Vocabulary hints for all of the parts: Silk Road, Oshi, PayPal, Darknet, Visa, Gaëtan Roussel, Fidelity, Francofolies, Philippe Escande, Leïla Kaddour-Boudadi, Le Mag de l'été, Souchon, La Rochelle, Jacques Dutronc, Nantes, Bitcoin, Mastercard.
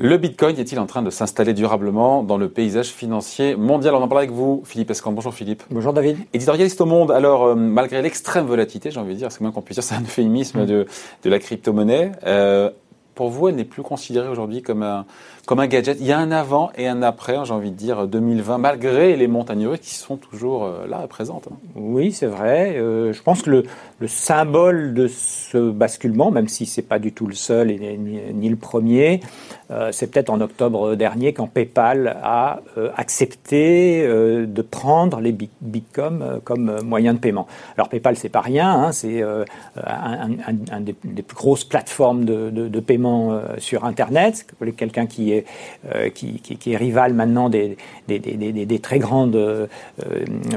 Le Bitcoin est-il en train de s'installer durablement dans le paysage financier mondial? On en parle avec vous, Philippe Escande. Bonjour Philippe. Bonjour David. Éditorialiste au Monde. Alors, malgré l'extrême volatilité, j'ai envie de dire, c'est moins qu'on puisse dire, c'est un euphémisme de la crypto-monnaie. Pour vous, elle n'est plus considérée aujourd'hui comme un gadget. Il y a un avant et un après, j'ai envie de dire, 2020, malgré les montagnes russes qui sont toujours là, présentes. Oui, c'est vrai. Je pense que le symbole de ce basculement, même si ce n'est pas du tout le seul et ni le premier, c'est peut-être en octobre dernier quand PayPal a accepté de prendre les bitcoins comme moyen de paiement. Alors PayPal, ce n'est pas rien. C'est une des plus grosses plateformes de paiement sur Internet, quelqu'un qui est rival maintenant des très grandes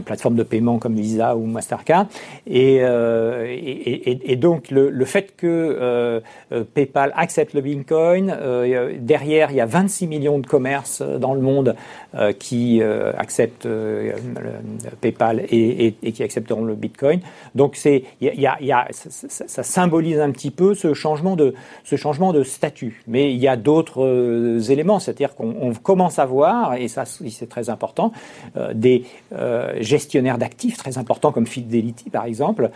plateformes de paiement comme Visa ou Mastercard. Et donc, le fait que PayPal accepte le Bitcoin, derrière, il y a 26 millions de commerces dans le monde qui acceptent PayPal et qui accepteront le Bitcoin. Donc, ça symbolise un petit peu ce changement de statut. Mais il y a d'autres éléments, c'est-à-dire qu'on commence à voir, et ça c'est très important, des gestionnaires d'actifs très importants comme Fidelity par exemple,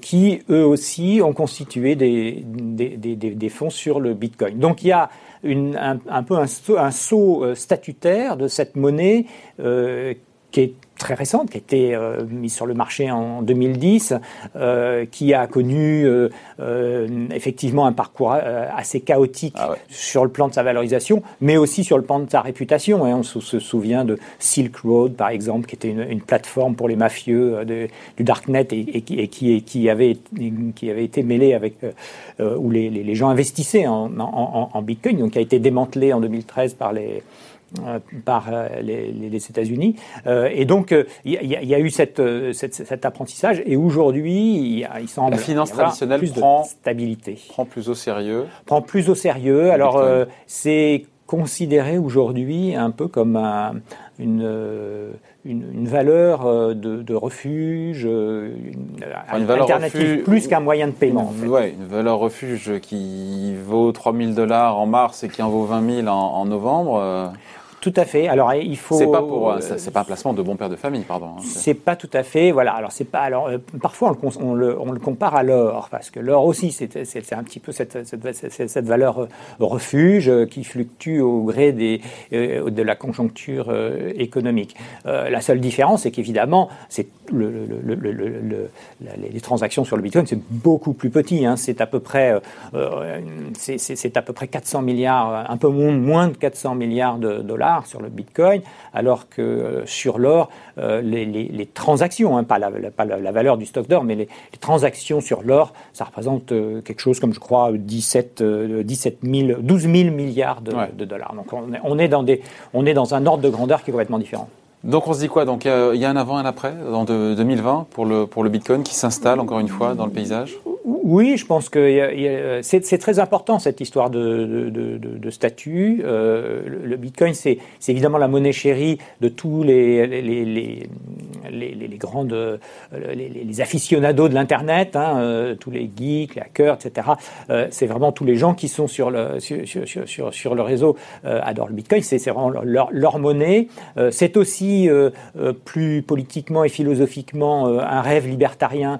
qui eux aussi ont constitué des fonds sur le Bitcoin. Donc il y a un peu un saut statutaire de cette monnaie qui est très récente, qui a été mise sur le marché en 2010, qui a connu effectivement un parcours assez chaotique sur le plan de sa valorisation, mais aussi sur le plan de sa réputation. Et on se souvient de Silk Road, par exemple, qui était une plateforme pour les mafieux du Darknet et qui avait été mêlée avec où les gens investissaient en Bitcoin, donc qui a été démantelée en 2013 par les États-Unis. Et donc, il y a eu cet apprentissage. Et aujourd'hui, il semble que la finance traditionnelle prend plus au sérieux. Prend plus au sérieux. Alors, c'est considéré aujourd'hui un peu comme une valeur de refuge, une valeur alternative refuge, plus qu'un moyen de paiement. En fait. Oui, une valeur refuge qui vaut $3 000 en mars et qui en vaut 20 000 en novembre. Tout à fait. Alors il faut. C'est pas un placement de bon père de famille, pardon. C'est pas tout à fait. Voilà. Alors c'est pas. Alors parfois on le compare à l'or, parce que l'or aussi c'est un petit peu cette valeur refuge qui fluctue au gré de la conjoncture économique. La seule différence, c'est qu'évidemment c'est les transactions sur le Bitcoin, c'est beaucoup plus petit. C'est à peu près c'est à peu près 400 milliards, un peu moins de 400 milliards de dollars. Sur le Bitcoin, alors que sur l'or, les transactions, pas la valeur du stock d'or, mais les transactions sur l'or, ça représente quelque chose comme, je crois, 12 000 milliards de dollars. Donc on est dans un ordre de grandeur qui est complètement différent. Donc on se dit quoi? Donc il y a un avant et un après en 2020 pour le Bitcoin qui s'installe encore une fois dans le paysage. Oui, je pense que c'est très important cette histoire de statut. Le Bitcoin, c'est évidemment la monnaie chérie de tous les grandes les aficionados de l'internet, tous les geeks, les hackers, etc. C'est vraiment tous les gens qui sont sur le réseau adorent le Bitcoin. C'est vraiment leur monnaie. C'est aussi plus politiquement et philosophiquement un rêve libertarien,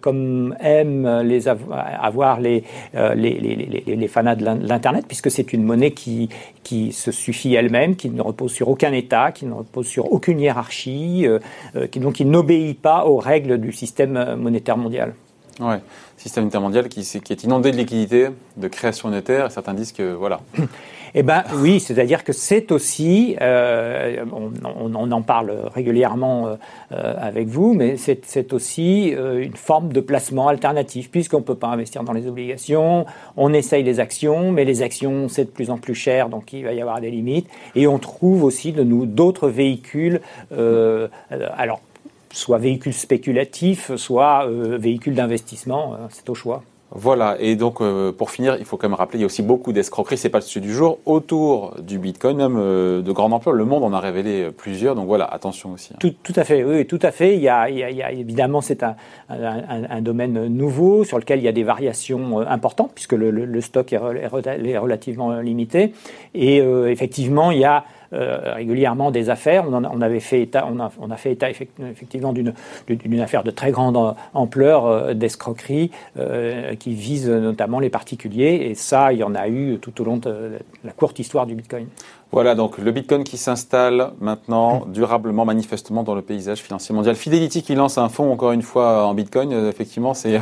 comme aiment les fanats de l'internet, puisque c'est une monnaie qui se suffit elle-même, qui ne repose sur aucun État, qui ne repose sur aucune hiérarchie, qui n'obéit pas aux règles du système monétaire mondial. Oui, système monétaire mondial qui est inondé de liquidités, de création monétaire, et certains disent que voilà. Eh bien oui, c'est-à-dire que c'est aussi, on en parle régulièrement avec vous, mais c'est aussi une forme de placement alternatif, puisqu'on ne peut pas investir dans les obligations, on essaye les actions, mais les actions c'est de plus en plus cher, donc il va y avoir des limites, et on trouve aussi d'autres véhicules, alors soit véhicules spéculatifs, soit véhicules d'investissement, c'est au choix. Voilà, et donc pour finir, il faut quand même rappeler, il y a aussi beaucoup d'escroqueries, c'est pas le sujet du jour, autour du Bitcoin, même de grande ampleur. Le Monde en a révélé plusieurs, donc voilà, attention aussi. Tout à fait, oui, tout à fait. Il y a évidemment, c'est un domaine nouveau sur lequel il y a des variations importantes, puisque le stock est relativement limité. Et effectivement, il y a régulièrement des affaires. On a fait état effectivement d'une affaire de très grande ampleur d'escroquerie qui vise notamment les particuliers, et ça, il y en a eu tout au long de la courte histoire du Bitcoin. Voilà, donc le Bitcoin qui s'installe maintenant durablement, manifestement, dans le paysage financier mondial. Fidelity qui lance un fonds, encore une fois, en Bitcoin, effectivement, c'est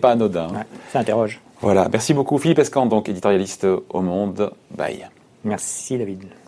pas anodin. Ouais, ça interroge. Voilà, merci beaucoup. Philippe Escande, donc éditorialiste au Monde. Bye. Merci David.